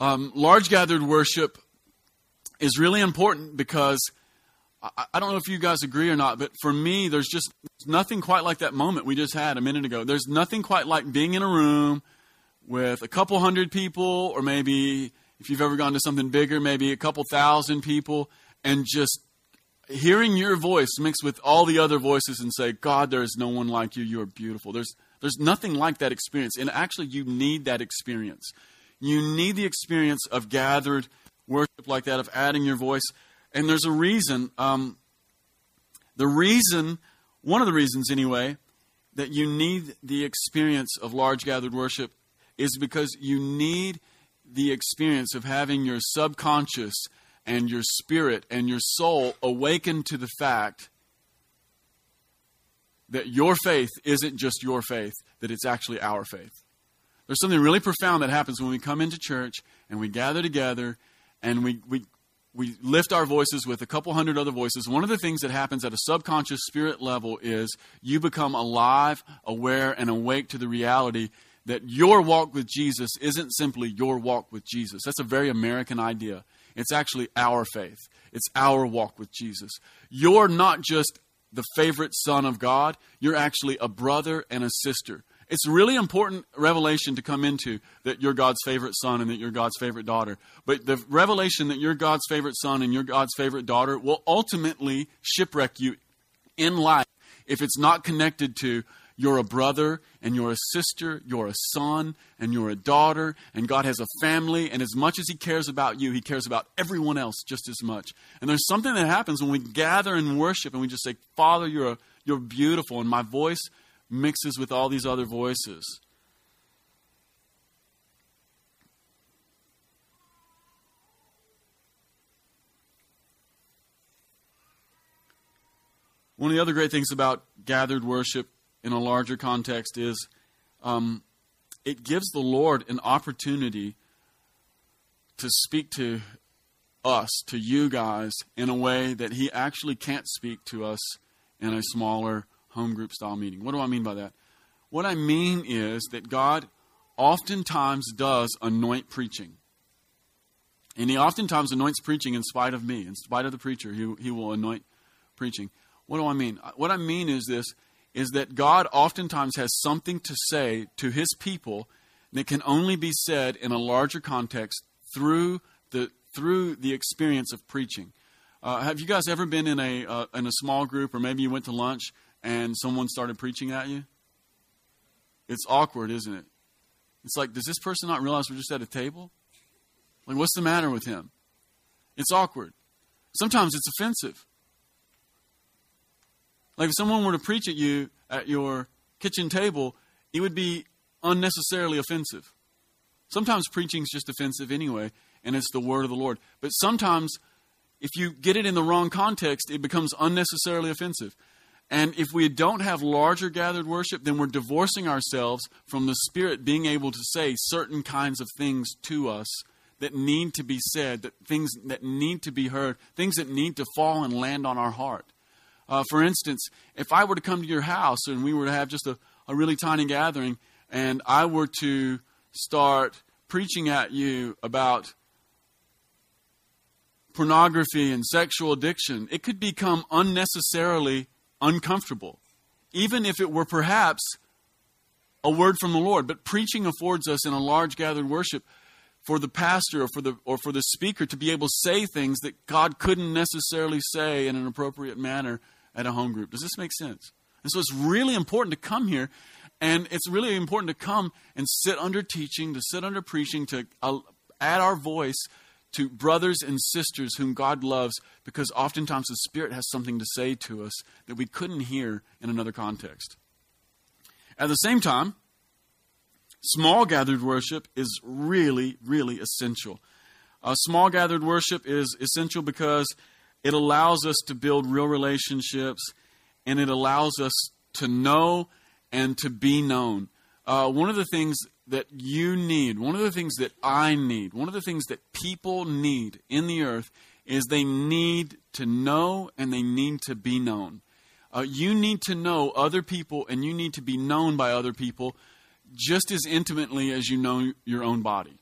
Large gathered worship is really important because I don't know if you guys agree or not, but for me, there's just nothing quite like that moment we just had a minute ago. There's nothing quite like being in a room with a couple hundred people, or maybe if you've ever gone to something bigger, maybe a couple thousand people, and just hearing your voice mixed with all the other voices and say, God, there is no one like you. You are beautiful. There's nothing like that experience. And actually, you need that experience. You need the experience of gathered worship like that, of adding your voice. And there's a reason, one of the reasons anyway, that you need the experience of large gathered worship is because you need the experience of having your subconscious and your spirit and your soul awakened to the fact that your faith isn't just your faith, that it's actually our faith. There's something really profound that happens when we come into church and we gather together and we lift our voices with a couple hundred other voices. One of the things that happens at a subconscious spirit level is you become alive, aware, and awake to the reality that your walk with Jesus isn't simply your walk with Jesus. That's a very American idea. It's actually our faith. It's our walk with Jesus. You're not just the favorite son of God. You're actually a brother and a sister. It's a really important revelation to come into, that you're God's favorite son and that you're God's favorite daughter. But the revelation that you're God's favorite son and you're God's favorite daughter will ultimately shipwreck you in life if it's not connected to you're a brother and you're a sister, you're a son and you're a daughter, and God has a family, and as much as He cares about you, He cares about everyone else just as much. And there's something that happens when we gather and worship and we just say, Father, you're beautiful, and my voice mixes with all these other voices. One of the other great things about gathered worship in a larger context is it gives the Lord an opportunity to speak to us, to you guys, in a way that He actually can't speak to us in a smaller home group style meeting. What do I mean by that? What I mean is that God oftentimes does anoint preaching. And He oftentimes anoints preaching in spite of me, in spite of the preacher. He will anoint preaching. What do I mean? What I mean is this, is that God oftentimes has something to say to His people that can only be said in a larger context through the experience of preaching. Have you guys ever been in a small group, or maybe you went to lunch and someone started preaching at you? It's awkward, isn't it? It's like, does this person not realize we're just at a table? Like, what's the matter with him? It's awkward. Sometimes it's offensive. Like, if someone were to preach at you at your kitchen table, it would be unnecessarily offensive. Sometimes preaching's just offensive anyway, and it's the word of the Lord. But sometimes, if you get it in the wrong context, it becomes unnecessarily offensive. And if we don't have larger gathered worship, then we're divorcing ourselves from the Spirit being able to say certain kinds of things to us that need to be said, that things that need to be heard, things that need to fall and land on our heart. For instance, if I were to come to your house and we were to have just a really tiny gathering, and I were to start preaching at you about pornography and sexual addiction, it could become unnecessarily uncomfortable, even if it were perhaps a word from the Lord. But preaching affords us, in a large gathered worship, for the pastor or for the speaker to be able to say things that God couldn't necessarily say in an appropriate manner at a home group. Does this make sense? And so it's really important to come here, and it's really important to come and sit under teaching, to sit under preaching, to add our voice to brothers and sisters whom God loves, because oftentimes the Spirit has something to say to us that we couldn't hear in another context. At the same time, small gathered worship is really, really essential. Small gathered worship is essential because it allows us to build real relationships, and it allows us to know and to be known. One of the things that you need, one of the things that I need, one of the things that people need in the earth is they need to know and they need to be known. You need to know other people and you need to be known by other people just as intimately as you know your own body.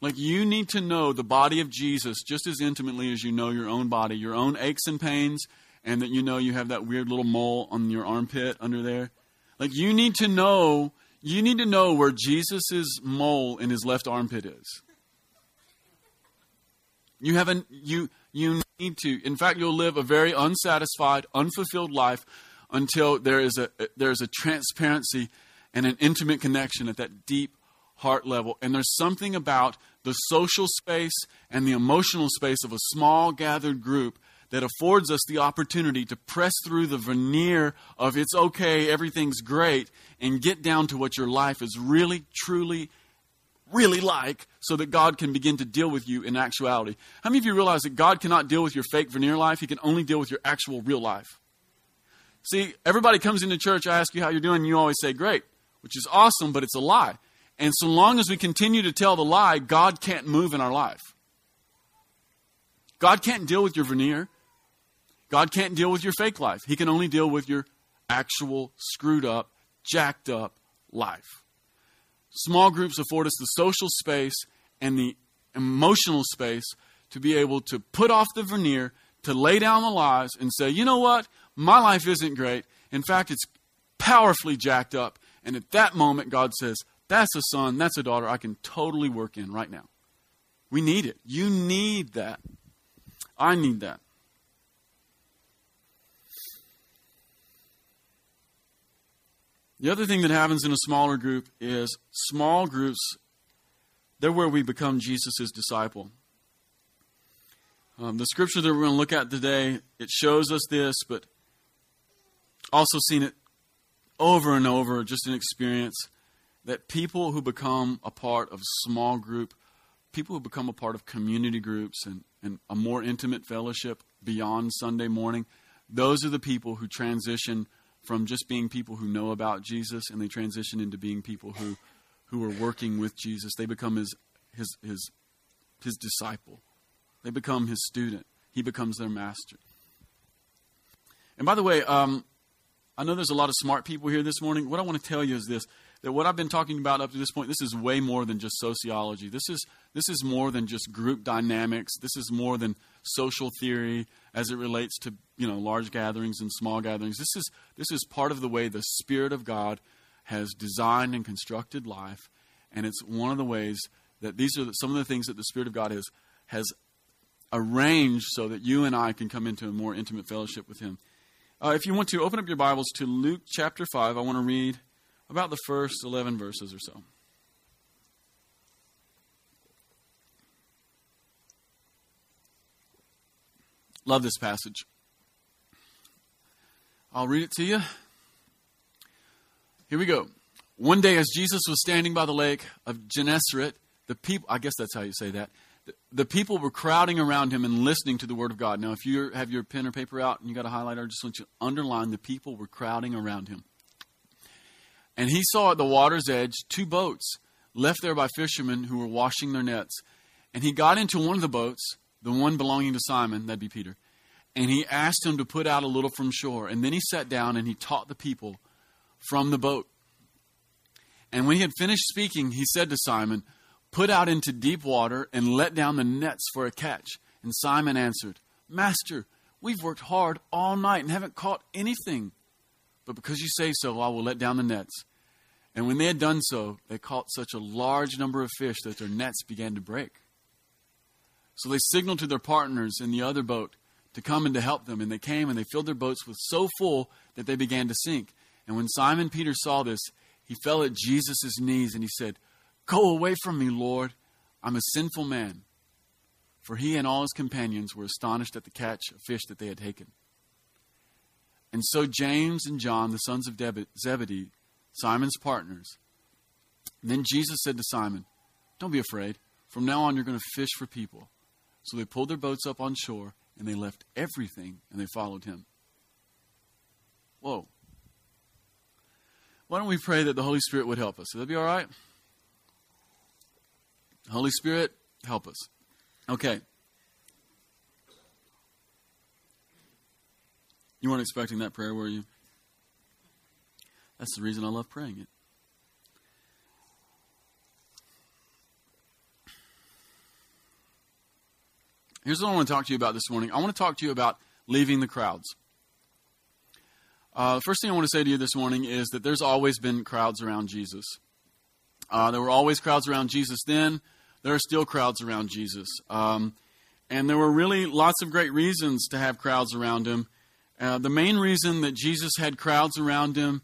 Like, you need to know the body of Jesus just as intimately as you know your own body, your own aches and pains, and that you know you have that weird little mole on your armpit under there. Like, you need to know where Jesus' mole in his left armpit is. You need to. In fact, you'll live a very unsatisfied, unfulfilled life until there is a transparency and an intimate connection at that deep heart level. And there's something about the social space and the emotional space of a small gathered group that affords us the opportunity to press through the veneer of it's okay, everything's great, and get down to what your life is really, truly, really like, so that God can begin to deal with you in actuality. How many of you realize that God cannot deal with your fake veneer life? He can only deal with your actual real life. See, everybody comes into church, I ask you how you're doing, and you always say, great, which is awesome, but it's a lie. And so long as we continue to tell the lie, God can't move in our life. God can't deal with your veneer. God can't deal with your fake life. He can only deal with your actual screwed up, jacked up life. Small groups afford us the social space and the emotional space to be able to put off the veneer, to lay down the lies and say, you know what? My life isn't great. In fact, it's powerfully jacked up. And at that moment, God says, that's a son, that's a daughter I can totally work in right now. We need it. You need that. I need that. The other thing that happens in a smaller group is small groups, they're where we become Jesus' disciple. The scripture that we're going to look at today, it shows us this, but also seen it over and over, just an experience, that people who become a part of small group, people who become a part of community groups and a more intimate fellowship beyond Sunday morning, those are the people who transition from just being people who know about Jesus, and they transition into being people who are working with Jesus. They become his disciple. They become his student. He becomes their master. And by the way, I know there's a lot of smart people here this morning. What I want to tell you is this, that what I've been talking about up to this point, this is way more than just sociology. This is more than just group dynamics. This is more than social theory as it relates to, large gatherings and small gatherings. This is part of the way the Spirit of God has designed and constructed life, and it's one of the ways that these are some of the things that the Spirit of God has arranged so that you and I can come into a more intimate fellowship with him. If you want to, open up your Bibles to Luke chapter 5. I want to read about the first 11 verses or so. Love this passage. I'll read it to you. Here we go. One day as Jesus was standing by the lake of Gennesaret, the people, I guess that's how you say that, the people were crowding around him and listening to the word of God. Now, if you have your pen or paper out and you got a highlighter, I just want you to underline the people were crowding around him. And he saw at the water's edge 2 boats left there by fishermen who were washing their nets. And he got into one of the boats, the one belonging to Simon, that'd be Peter, and he asked him to put out a little from shore. And then he sat down and he taught the people from the boat. And when he had finished speaking, he said to Simon, "Put out into deep water and let down the nets for a catch." And Simon answered, "Master, we've worked hard all night and haven't caught anything. But because you say so, I will let down the nets." And when they had done so, they caught such a large number of fish that their nets began to break. So they signaled to their partners in the other boat to come and to help them. And they came and they filled their boats with so full that they began to sink. And when Simon Peter saw this, he fell at Jesus' knees and he said, "Go away from me, Lord. I'm a sinful man." For he and all his companions were astonished at the catch of fish that they had taken. And so James and John, the sons of Zebedee, Simon's partners. And then Jesus said to Simon, "Don't be afraid. From now on, you're going to fish for people." So they pulled their boats up on shore and they left everything and they followed him. Whoa. Why don't we pray that the Holy Spirit would help us? Would that be all right? Holy Spirit, help us. Okay. You weren't expecting that prayer, were you? That's the reason I love praying it. Here's what I want to talk to you about this morning. I want to talk to you about leaving the crowds. The first thing I want to say to you this morning is that there's always been crowds around Jesus. There were always crowds around Jesus then. There are still crowds around Jesus. And there were really lots of great reasons to have crowds around him. The main reason that Jesus had crowds around him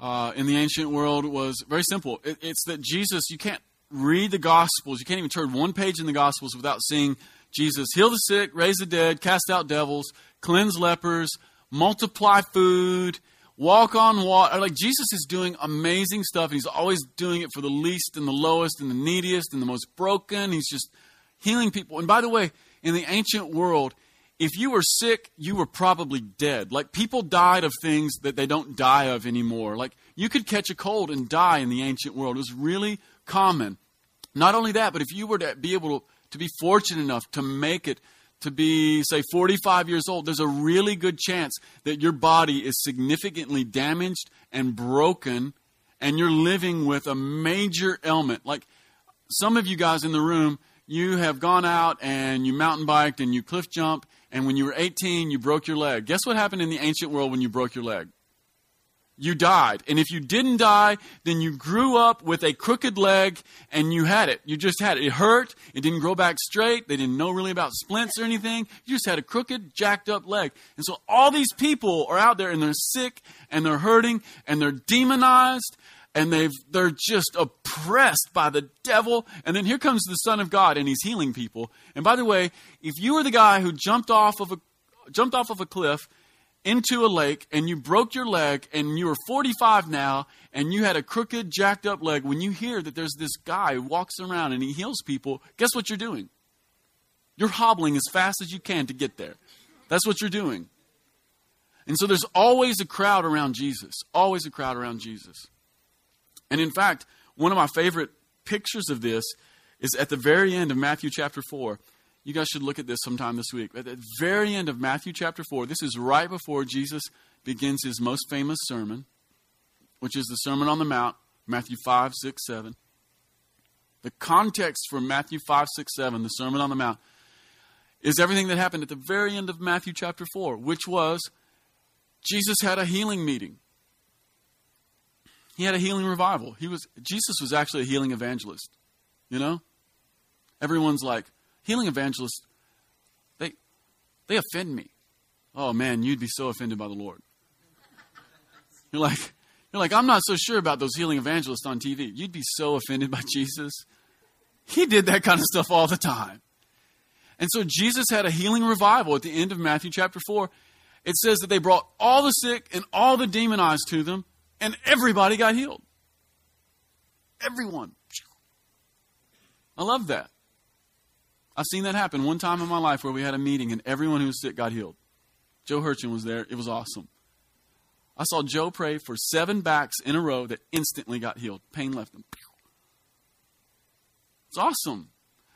in the ancient world was very simple. It's that Jesus, you can't read the Gospels, you can't even turn one page in the Gospels without seeing Jesus heal the sick, raise the dead, cast out devils, cleanse lepers, multiply food, walk on water. Like, Jesus is doing amazing stuff, and he's always doing it for the least and the lowest and the neediest and the most broken. He's just healing people. And by the way, in the ancient world, if you were sick, you were probably dead. Like, people died of things that they don't die of anymore. Like, you could catch a cold and die in the ancient world. It was really common. Not only that, but if you were to be able to be fortunate enough to make it to be, say, 45 years old, there's a really good chance that your body is significantly damaged and broken, and you're living with a major ailment. Like, some of you guys in the room, you have gone out and you mountain biked and you cliff jump, and when you were 18, you broke your leg. Guess what happened in the ancient world when you broke your leg? You died. And if you didn't die, then you grew up with a crooked leg and you had it. You just had it. It hurt. It didn't grow back straight. They didn't know really about splints or anything. You just had a crooked, jacked up leg. And so all these people are out there and they're sick and they're hurting and they're demonized and they're just oppressed by the devil. And then here comes the Son of God and he's healing people. And by the way, if you were the guy who jumped off of a cliff into a lake and you broke your leg and you were 45 now and you had a crooked, jacked up leg, when you hear that there's this guy who walks around and he heals people, guess what you're doing? You're hobbling as fast as you can to get there. That's what you're doing. And so there's always a crowd around Jesus. Always a crowd around Jesus. And in fact, one of my favorite pictures of this is at the very end of Matthew chapter 4. You guys should look at this sometime this week. At the very end of Matthew chapter 4, this is right before Jesus begins his most famous sermon, which is the Sermon on the Mount, Matthew 5, 6, 7. The context for Matthew 5, 6, 7, the Sermon on the Mount, is everything that happened at the very end of Matthew chapter 4, which was Jesus had a healing meeting. He had a healing revival. Jesus was actually a healing evangelist, you know? Everyone's like, healing evangelists, they offend me. Oh man, you'd be so offended by the Lord. You're like, I'm not so sure about those healing evangelists on TV. You'd be so offended by Jesus. He did that kind of stuff all the time. And so Jesus had a healing revival at the end of Matthew chapter 4. It says that they brought all the sick and all the demonized to them, and everybody got healed. Everyone. I love that. I've seen that happen one time in my life where we had a meeting and everyone who was sick got healed. Joe Hurchin was there. It was awesome. I saw Joe pray for 7 backs in a row that instantly got healed. Pain left them. It's awesome.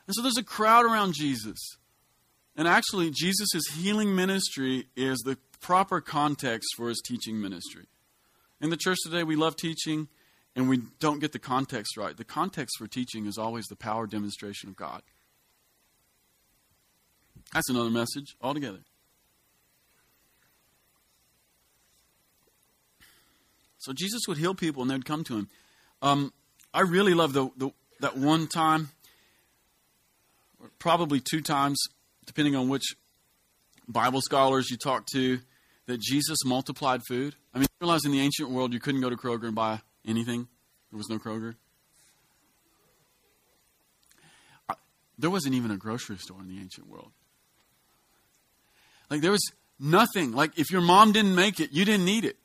And so there's a crowd around Jesus. And actually, Jesus' healing ministry is the proper context for his teaching ministry. In the church today, we love teaching and we don't get the context right. The context for teaching is always the power demonstration of God. That's another message altogether. So Jesus would heal people and they'd come to him. I really love that one time, or probably 2 times, depending on which Bible scholars you talk to, that Jesus multiplied food. I mean, you realize in the ancient world you couldn't go to Kroger and buy anything. There was no Kroger. There wasn't even a grocery store in the ancient world. Like, there was nothing. Like, if your mom didn't make it, you didn't need it.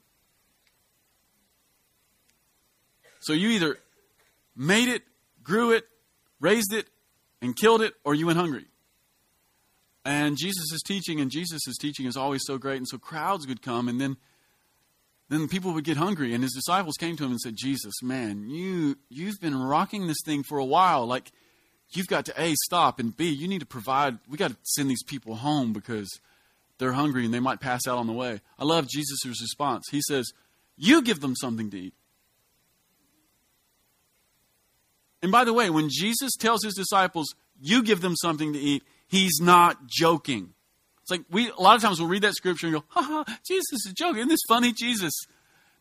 So you either made it, grew it, raised it, and killed it, or you went hungry. And Jesus' teaching is always so great. And so crowds would come, and then people would get hungry. And his disciples came to him and said, Jesus, man, you've been rocking this thing for a while. Like, you've got to, A, stop, and B, you need to provide. We got to send these people home because they're hungry and they might pass out on the way. I love Jesus' response. He says, you give them something to eat. And by the way, when Jesus tells his disciples, you give them something to eat, He's not joking. It's like a lot of times we'll read that scripture and go, ha ha, Jesus is joking. Isn't this funny, Jesus?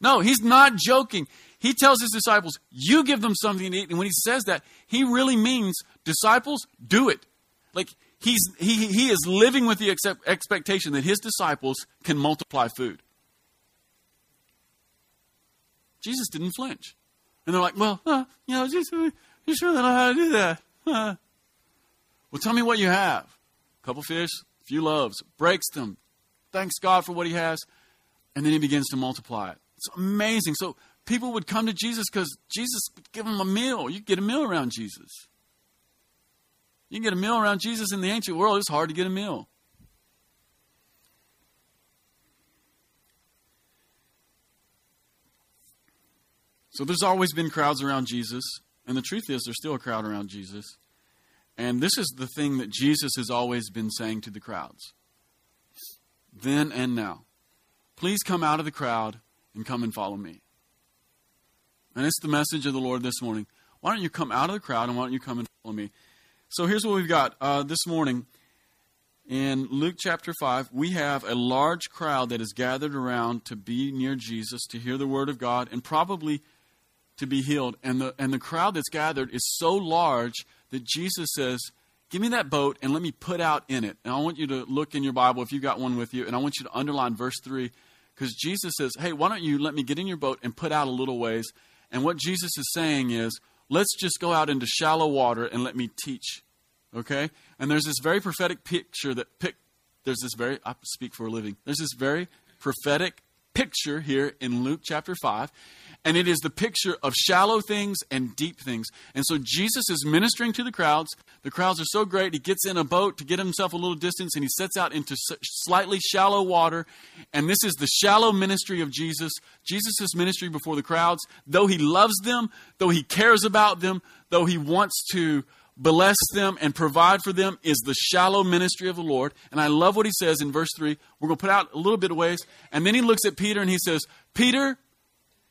No, he's not joking. He tells his disciples, you give them something to eat. And when he says that, he really means, disciples, do it. Like he is living with the expectation that his disciples can multiply food. Jesus didn't flinch. And they're like, well, you sure that I know how to do that? Well, tell me what you have. A couple fish, a few loaves, breaks them, thanks God for what he has, and then he begins to multiply it. It's amazing. So people would come to Jesus because Jesus would give them a meal. You could get a meal around Jesus. You can get a meal around Jesus in the ancient world. It's hard to get a meal. So there's always been crowds around Jesus. And the truth is, there's still a crowd around Jesus. And this is the thing that Jesus has always been saying to the crowds. Then and now. Please come out of the crowd and come and follow me. And it's the message of the Lord this morning. Why don't you come out of the crowd and why don't you come and follow me? So here's what we've got this morning. In Luke chapter 5, we have a large crowd that is gathered around to be near Jesus, to hear the word of God, and probably to be healed. And the crowd that's gathered is so large that Jesus says, give me that boat and let me put out in it. And I want you to look in your Bible if you've got one with you, and I want you to underline verse 3, because Jesus says, hey, why don't you let me get in your boat and put out a little ways? And what Jesus is saying is, let's just go out into shallow water and let me teach. Okay? And there's this very prophetic picture that I speak for a living. There's this very prophetic picture here in Luke chapter 5, and it is the picture of shallow things and deep things. And so Jesus is ministering to the crowds. The crowds are so great, he gets in a boat to get himself a little distance, and he sets out into slightly shallow water. And this is the shallow ministry of Jesus. Jesus' ministry before the crowds, though he loves them, though he cares about them, though he wants to bless them and provide for them, is the shallow ministry of the Lord. And I love what he says in verse 3. We're going to put out a little bit of waves. And then he looks at Peter and he says, Peter,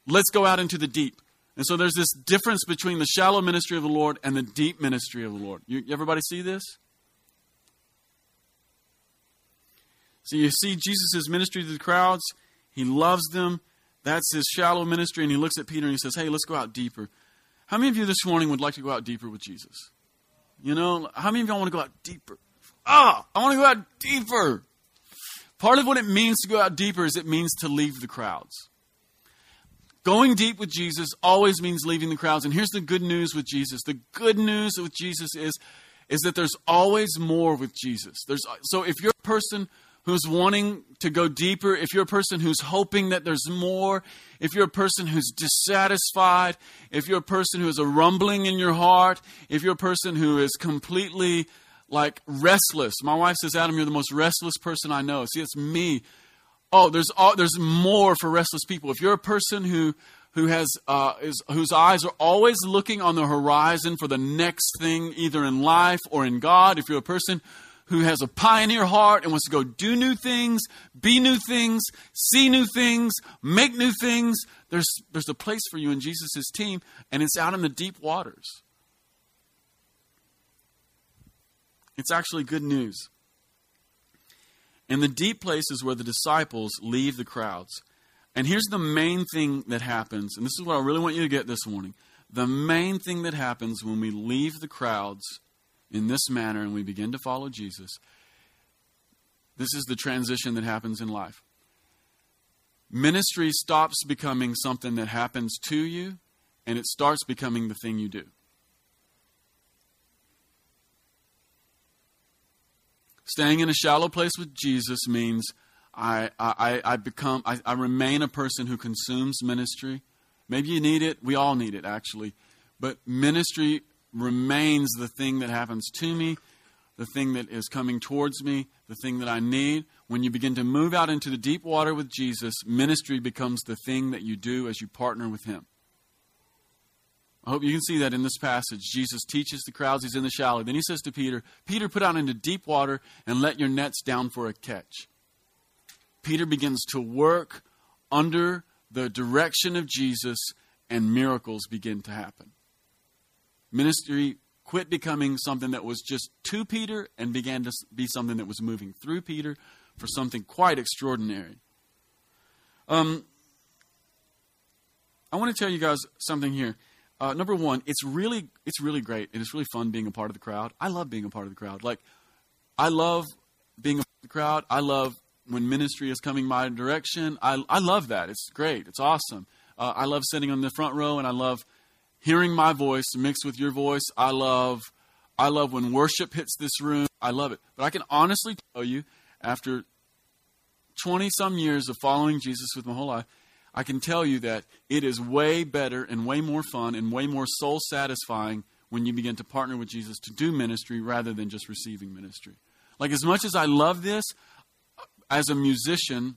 let's go out into the deep. And so there's this difference between the shallow ministry of the Lord and the deep ministry of the Lord. Everybody see this? So you see Jesus' ministry to the crowds. He loves them. That's his shallow ministry. And he looks at Peter and he says, hey, let's go out deeper. How many of you this morning would like to go out deeper with Jesus? You know, how many of y'all want to go out deeper? I want to go out deeper. Part of what it means to go out deeper is it means to leave the crowds. Going deep with Jesus always means leaving the crowds. And here's the good news with Jesus. The good news with Jesus is that there's always more with Jesus. So if you're a person who's wanting to go deeper, if you're a person who's hoping that there's more, if you're a person who's dissatisfied, if you're a person who has a rumbling in your heart, if you're a person who is completely like restless. My wife says, Adam, you're the most restless person I know. See, it's me. Oh, there's more for restless people. If you're a person whose eyes are always looking on the horizon for the next thing, either in life or in God, if you're a person who has a pioneer heart and wants to go do new things, be new things, see new things, make new things, there's a place for you in Jesus' team, and it's out in the deep waters. It's actually good news. And the deep place is where the disciples leave the crowds. And here's the main thing that happens, and this is what I really want you to get this morning. The main thing that happens when we leave the crowds in this manner and we begin to follow Jesus, this is the transition that happens in life. Ministry stops becoming something that happens to you, and it starts becoming the thing you do. Staying in a shallow place with Jesus means I remain a person who consumes ministry. Maybe you need it. We all need it, actually. But ministry remains the thing that happens to me, the thing that is coming towards me, the thing that I need. When you begin to move out into the deep water with Jesus, ministry becomes the thing that you do as you partner with him. I hope you can see that in this passage. Jesus teaches the crowds. He's in the shallow. Then he says to Peter, Peter, put out into deep water and let your nets down for a catch. Peter begins to work under the direction of Jesus, and miracles begin to happen. Ministry quit becoming something that was just to Peter and began to be something that was moving through Peter for something quite extraordinary. I want to tell you guys something here. Number one, it's really great, and it's really fun being a part of the crowd. I love being a part of the crowd. Like, I love being a part of the crowd. I love when ministry is coming my direction. I love that. It's great. It's awesome. I love sitting on the front row, and I love hearing my voice mixed with your voice. I love when worship hits this room. I love it. But I can honestly tell you, after 20-some years of following Jesus with my whole life, I can tell you that it is way better and way more fun and way more soul-satisfying when you begin to partner with Jesus to do ministry rather than just receiving ministry. Like, as much as I love this, as a musician,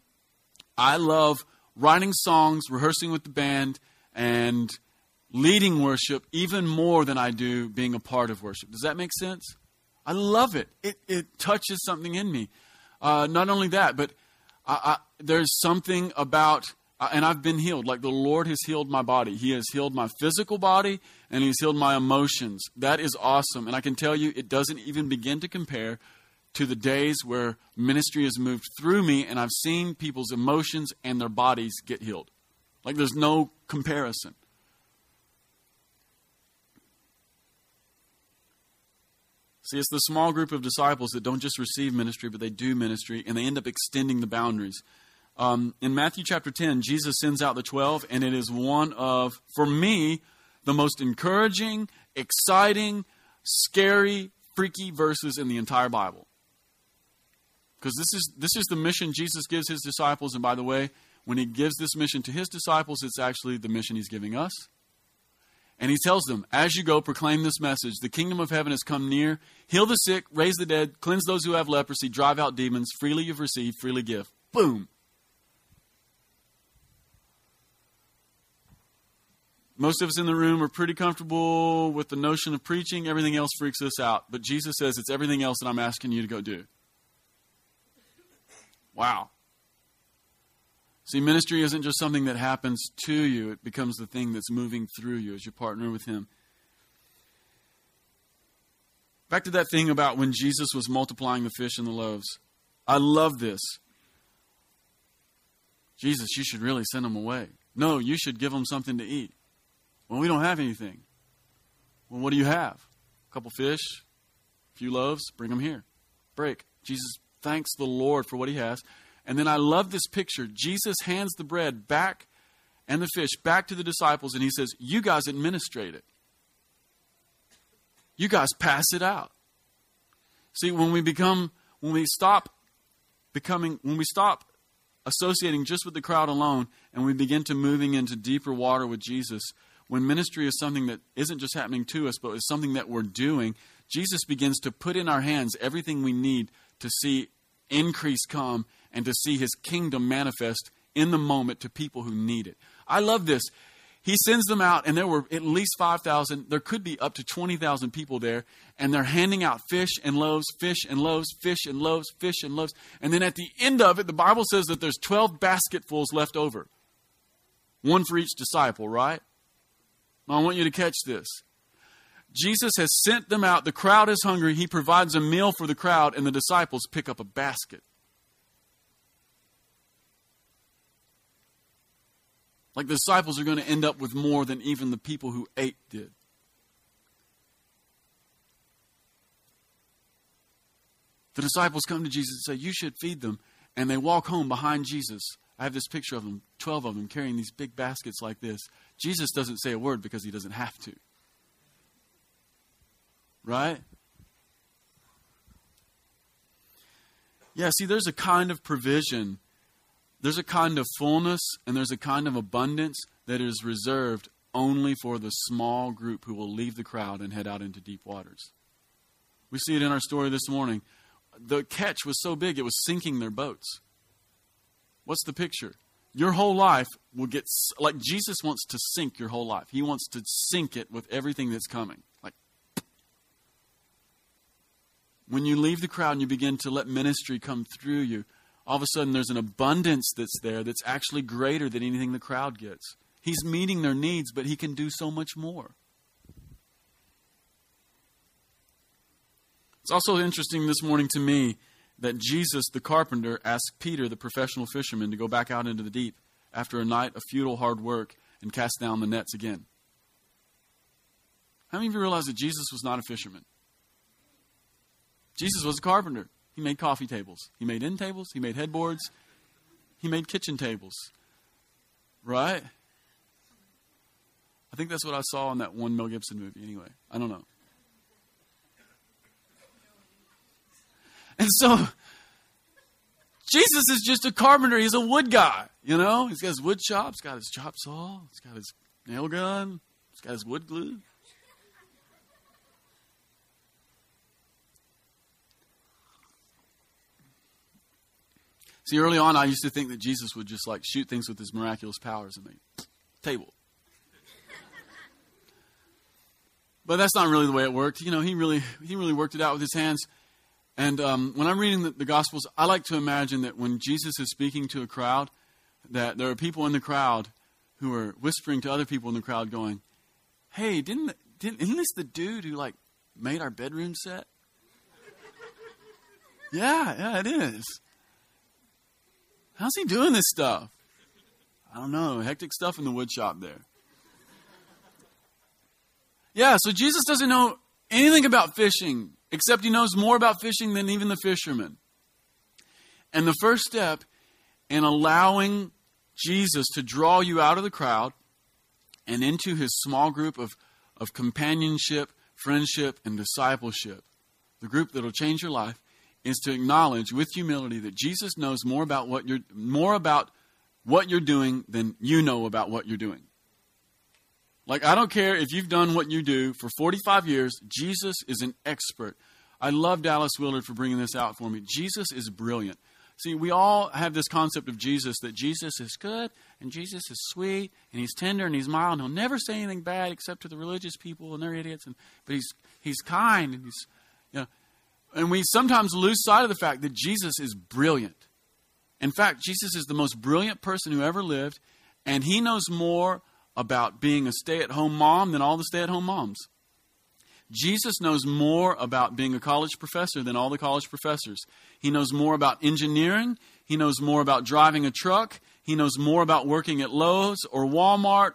I love writing songs, rehearsing with the band, and leading worship even more than I do being a part of worship. Does that make sense? I love it. It touches something in me. Not only that, but there's something about... and I've been healed. Like, the Lord has healed my body. He has healed my physical body, and He's healed my emotions. That is awesome. And I can tell you, it doesn't even begin to compare to the days where ministry has moved through me, and I've seen people's emotions and their bodies get healed. Like, there's no comparison. See, it's the small group of disciples that don't just receive ministry, but they do ministry, and they end up extending the boundaries. In Matthew chapter 10, Jesus sends out the 12, and it is one of, for me, the most encouraging, exciting, scary, freaky verses in the entire Bible. Because this is the mission Jesus gives His disciples. And by the way, when He gives this mission to His disciples, it's actually the mission He's giving us. And He tells them, as you go, proclaim this message. The kingdom of heaven has come near. Heal the sick, raise the dead, cleanse those who have leprosy, drive out demons. Freely you've received, freely give. Boom. Most of us in the room are pretty comfortable with the notion of preaching. Everything else freaks us out. But Jesus says, it's everything else that I'm asking you to go do. Wow. See, ministry isn't just something that happens to you. It becomes the thing that's moving through you as you partner with Him. Back to that thing about when Jesus was multiplying the fish and the loaves. I love this. Jesus, you should really send them away. No, you should give them something to eat. Well, we don't have anything. Well, what do you have? A couple fish, a few loaves, bring them here. Break. Jesus thanks the Lord for what He has. And then I love this picture. Jesus hands the bread back and the fish back to the disciples, and He says, you guys administrate it. You guys pass it out. See, when we stop associating just with the crowd alone, and we begin to moving into deeper water with Jesus, when ministry is something that isn't just happening to us, but is something that we're doing, Jesus begins to put in our hands everything we need to see increase come and to see His kingdom manifest in the moment to people who need it. I love this. He sends them out, and there were at least 5,000. There could be up to 20,000 people there, and they're handing out fish and loaves, fish and loaves, fish and loaves, fish and loaves. And then at the end of it, the Bible says that there's 12 basketfuls left over. One for each disciple, right? Now, I want you to catch this. Jesus has sent them out. The crowd is hungry. He provides a meal for the crowd, and the disciples pick up a basket. Like, the disciples are going to end up with more than even the people who ate did. The disciples come to Jesus and say, you should feed them. And they walk home behind Jesus. I have this picture of them, 12 of them, carrying these big baskets like this. Jesus doesn't say a word because He doesn't have to. Right? Yeah, see, there's a kind of provision. There's a kind of fullness, and there's a kind of abundance that is reserved only for the small group who will leave the crowd and head out into deep waters. We see it in our story this morning. The catch was so big, it was sinking their boats. What's the picture? Your whole life will get... like, Jesus wants to sink your whole life. He wants to sink it with everything that's coming. Like, when you leave the crowd and you begin to let ministry come through you, all of a sudden there's an abundance that's there that's actually greater than anything the crowd gets. He's meeting their needs, but He can do so much more. It's also interesting this morning to me that Jesus, the carpenter, asked Peter, the professional fisherman, to go back out into the deep after a night of futile hard work and cast down the nets again. How many of you realize that Jesus was not a fisherman? Jesus was a carpenter. He made coffee tables. He made end tables. He made headboards. He made kitchen tables. Right? I think that's what I saw in that one Mel Gibson movie anyway. I don't know. And so, Jesus is just a carpenter. He's a wood guy, you know. He's got his wood shop. He's got his chop saw. He's got his nail gun. He's got his wood glue. See, early on, I used to think that Jesus would just like shoot things with his miraculous powers and make table. But that's not really the way it worked. You know, he really worked it out with his hands. And when I'm reading the Gospels, I like to imagine that when Jesus is speaking to a crowd, that there are people in the crowd who are whispering to other people in the crowd going, hey, isn't this the dude who like made our bedroom set? Yeah, it is. How's he doing this stuff? I don't know. Hectic stuff in the wood shop there. Yeah, so Jesus doesn't know anything about fishing, except he knows more about fishing than even the fishermen. And the first step in allowing Jesus to draw you out of the crowd and into his small group of companionship, friendship, and discipleship, the group that will change your life, is to acknowledge with humility that Jesus knows more about what you're doing than you know about what you're doing. Like, I don't care if you've done what you do for 45 years, Jesus is an expert. I love Dallas Willard for bringing this out for me. Jesus is brilliant. See, we all have this concept of Jesus, that Jesus is good, and Jesus is sweet, and he's tender, and he's mild, and he'll never say anything bad except to the religious people, and they're idiots, but he's kind, and he's, you know. And we sometimes lose sight of the fact that Jesus is brilliant. In fact, Jesus is the most brilliant person who ever lived, and he knows more about being a stay-at-home mom than all the stay-at-home moms. Jesus knows more about being a college professor than all the college professors. He knows more about engineering. He knows more about driving a truck. He knows more about working at Lowe's or Walmart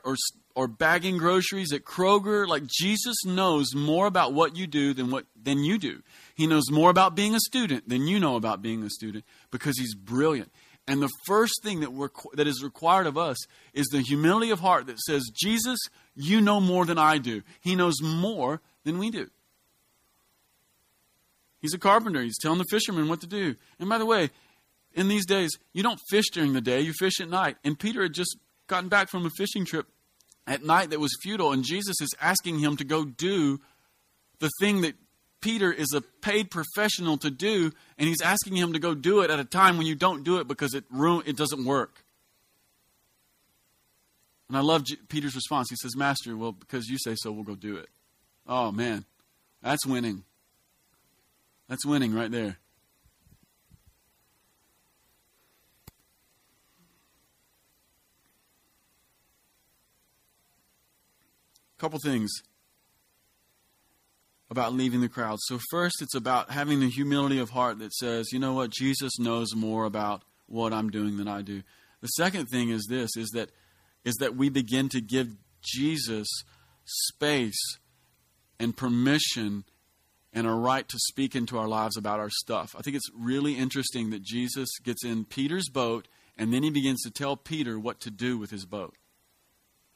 or bagging groceries at Kroger. Like, Jesus knows more about what you do than you do. He knows more about being a student than you know about being a student, because he's brilliant. And the first thing that is required of us is the humility of heart that says, Jesus, you know more than I do. He knows more than we do. He's a carpenter. He's telling the fishermen what to do. And by the way, in these days, you don't fish during the day. You fish at night. And Peter had just gotten back from a fishing trip at night that was futile. And Jesus is asking him to go do the thing that Peter is a paid professional to do, and he's asking him to go do it at a time when you don't do it because it doesn't work. And I love Peter's response. He says, Master, well, because you say so, we'll go do it. Oh, man, that's winning. That's winning right there. A couple things about leaving the crowd. So first, it's about having the humility of heart that says, you know what, Jesus knows more about what I'm doing than I do. The second thing is this, is that we begin to give Jesus space and permission and a right to speak into our lives about our stuff. I think it's really interesting that Jesus gets in Peter's boat, and then he begins to tell Peter what to do with his boat.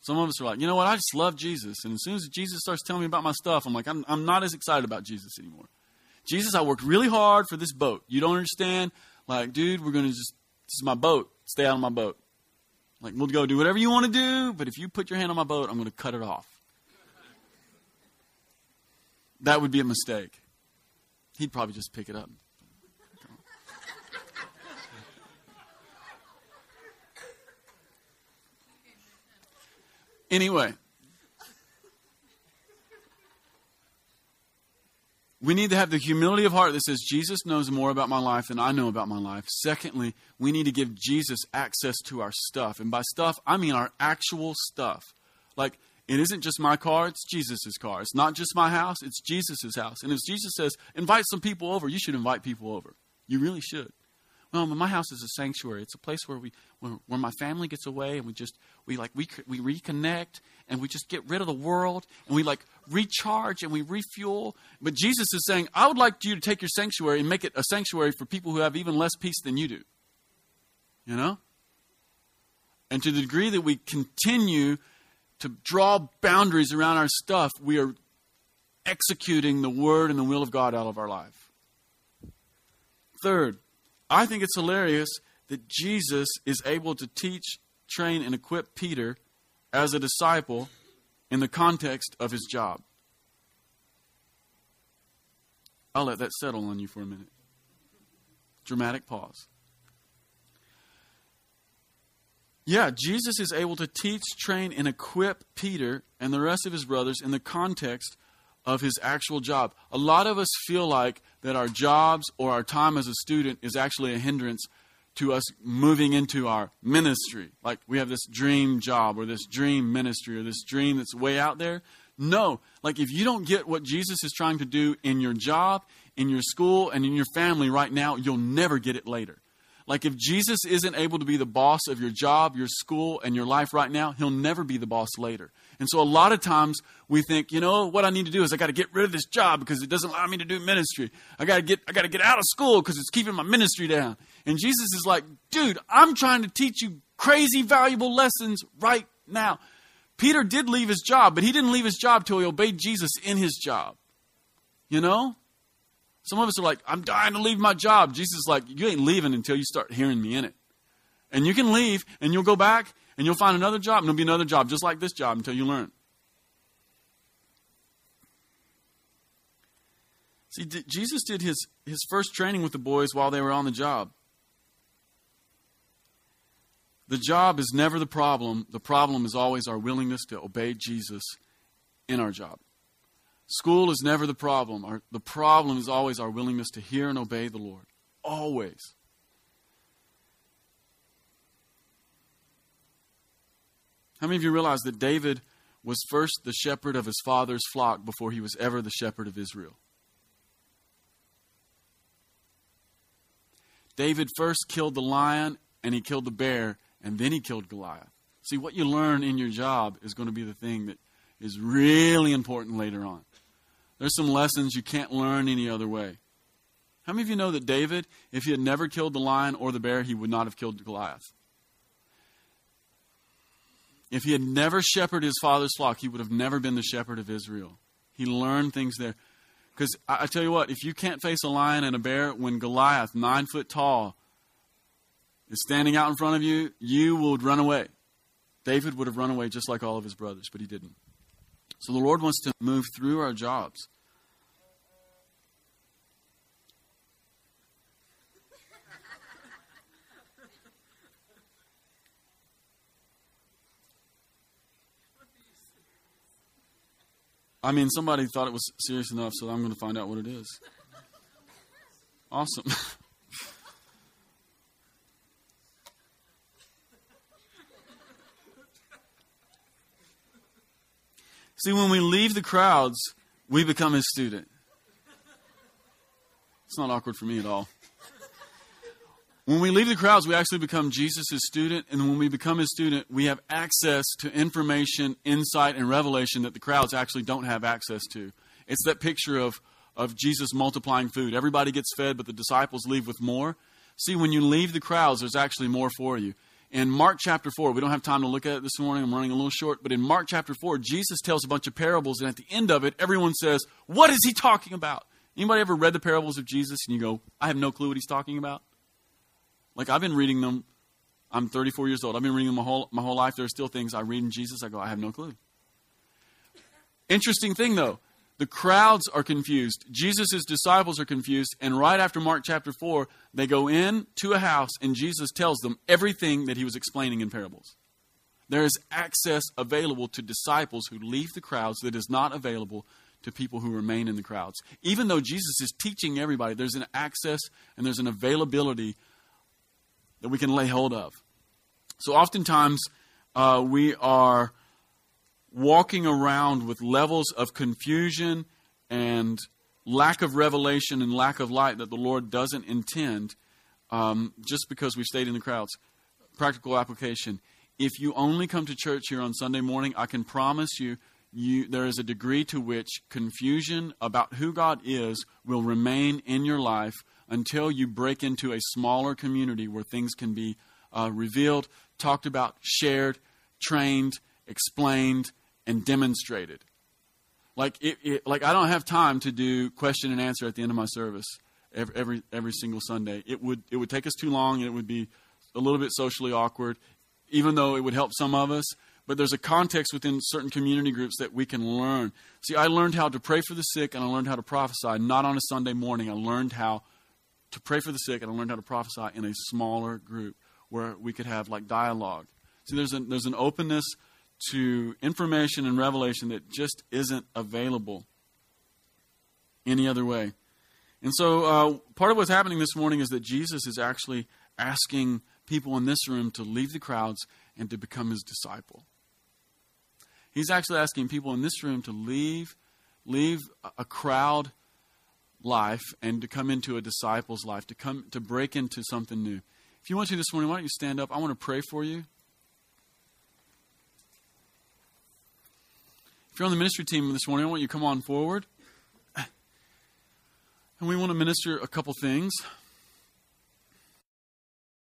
Some of us are like, you know what, I just love Jesus. And as soon as Jesus starts telling me about my stuff, I'm like, I'm not as excited about Jesus anymore. Jesus, I worked really hard for this boat. You don't understand? Like, dude, we're going to just, this is my boat. Stay out of my boat. Like, we'll go do whatever you want to do, but if you put your hand on my boat, I'm going to cut it off. That would be a mistake. He'd probably just pick it up. Anyway, we need to have the humility of heart that says, Jesus knows more about my life than I know about my life. Secondly, we need to give Jesus access to our stuff. And by stuff, I mean our actual stuff. Like, It isn't just my car, it's Jesus' car. It's not just my house, it's Jesus' house. And if Jesus says, invite some people over, you should invite people over. You really should. Well, my house is a sanctuary. It's a place where where my family gets away and we reconnect and we just get rid of the world and we recharge and we refuel. But Jesus is saying, I would like you to take your sanctuary and make it a sanctuary for people who have even less peace than you do. You know? And to the degree that we continue to draw boundaries around our stuff, we are executing the word and the will of God out of our life. Third, I think it's hilarious that Jesus is able to teach, train, and equip Peter as a disciple in the context of his job. I'll let that settle on you for a minute. Dramatic pause. Yeah, Jesus is able to teach, train, and equip Peter and the rest of his brothers in the context of his actual job. A lot of us feel like that our jobs or our time as a student is actually a hindrance to us moving into our ministry. Like we have this dream job or this dream ministry or this dream that's way out there. No, like if you don't get what Jesus is trying to do in your job, in your school, and in your family right now, you'll never get it later. Like if Jesus isn't able to be the boss of your job, your school, and your life right now, he'll never be the boss later. And so a lot of times we think, you know, what I need to do is I got to get rid of this job because it doesn't allow me to do ministry. I got to get out of school because it's keeping my ministry down. And Jesus is like, dude, I'm trying to teach you crazy valuable lessons right now. Peter did leave his job, but he didn't leave his job till he obeyed Jesus in his job. You know? Some of us are like, I'm dying to leave my job. Jesus is like, you ain't leaving until you start hearing me in it. And you can leave, and you'll go back, and you'll find another job, and there'll be another job just like this job until you learn. See, Jesus did his first training with the boys while they were on the job. The job is never the problem. The problem is always our willingness to obey Jesus in our job. School is never the problem. The problem is always our willingness to hear and obey the Lord. Always. How many of you realize that David was first the shepherd of his father's flock before he was ever the shepherd of Israel? David first killed the lion and he killed the bear and then he killed Goliath. See, what you learn in your job is going to be the thing that is really important later on. There's some lessons you can't learn any other way. How many of you know that David, if he had never killed the lion or the bear, he would not have killed Goliath? If he had never shepherded his father's flock, he would have never been the shepherd of Israel. He learned things there. Because I tell you what, if you can't face a lion and a bear, when Goliath, 9 foot tall, is standing out in front of you, you will run away. David would have run away just like all of his brothers, but he didn't. So the Lord wants to move through our jobs. I mean, somebody thought it was serious enough, so I'm going to find out what it is. Awesome. See, when we leave the crowds, we become his student. It's not awkward for me at all. When we leave the crowds, we actually become Jesus' student. And when we become his student, we have access to information, insight, and revelation that the crowds actually don't have access to. It's that picture of Jesus multiplying food. Everybody gets fed, but the disciples leave with more. See, when you leave the crowds, there's actually more for you. In Mark chapter 4, we don't have time to look at it this morning. I'm running a little short. But in Mark chapter 4, Jesus tells a bunch of parables. And at the end of it, everyone says, what is he talking about? Anybody ever read the parables of Jesus and you go, I have no clue what he's talking about? Like I've been reading them. I'm 34 years old. I've been reading them my whole life. There are still things I read in Jesus. I go, I have no clue. Interesting thing, though. The crowds are confused. Jesus' disciples are confused. And right after Mark chapter 4, they go in to a house and Jesus tells them everything that he was explaining in parables. There is access available to disciples who leave the crowds that is not available to people who remain in the crowds. Even though Jesus is teaching everybody, there's an access and there's an availability that we can lay hold of. So oftentimes we are walking around with levels of confusion and lack of revelation and lack of light that the Lord doesn't intend, just because we stayed in the crowds. Practical application. If you only come to church here on Sunday morning, I can promise you, there is a degree to which confusion about who God is will remain in your life until you break into a smaller community where things can be revealed, talked about, shared, trained, explained, and demonstrated. Like I don't have time to do question and answer at the end of my service every single Sunday. It would take us too long, and it would be a little bit socially awkward, even though it would help some of us. But there's a context within certain community groups that we can learn. See, I learned how to pray for the sick, and I learned how to prophesy. Not on a Sunday morning. I learned how to pray for the sick, and I learned how to prophesy in a smaller group where we could have like dialogue. See, there's an openness to information and revelation that just isn't available any other way. And so part of what's happening this morning is that Jesus is actually asking people in this room to leave the crowds and to become his disciple. He's actually asking people in this room to leave a crowd life and to come into a disciple's life, to break into something new. If you want to this morning, why don't you stand up? I want to pray for you. If you're on the ministry team this morning, I want you to come on forward. And we want to minister a couple things.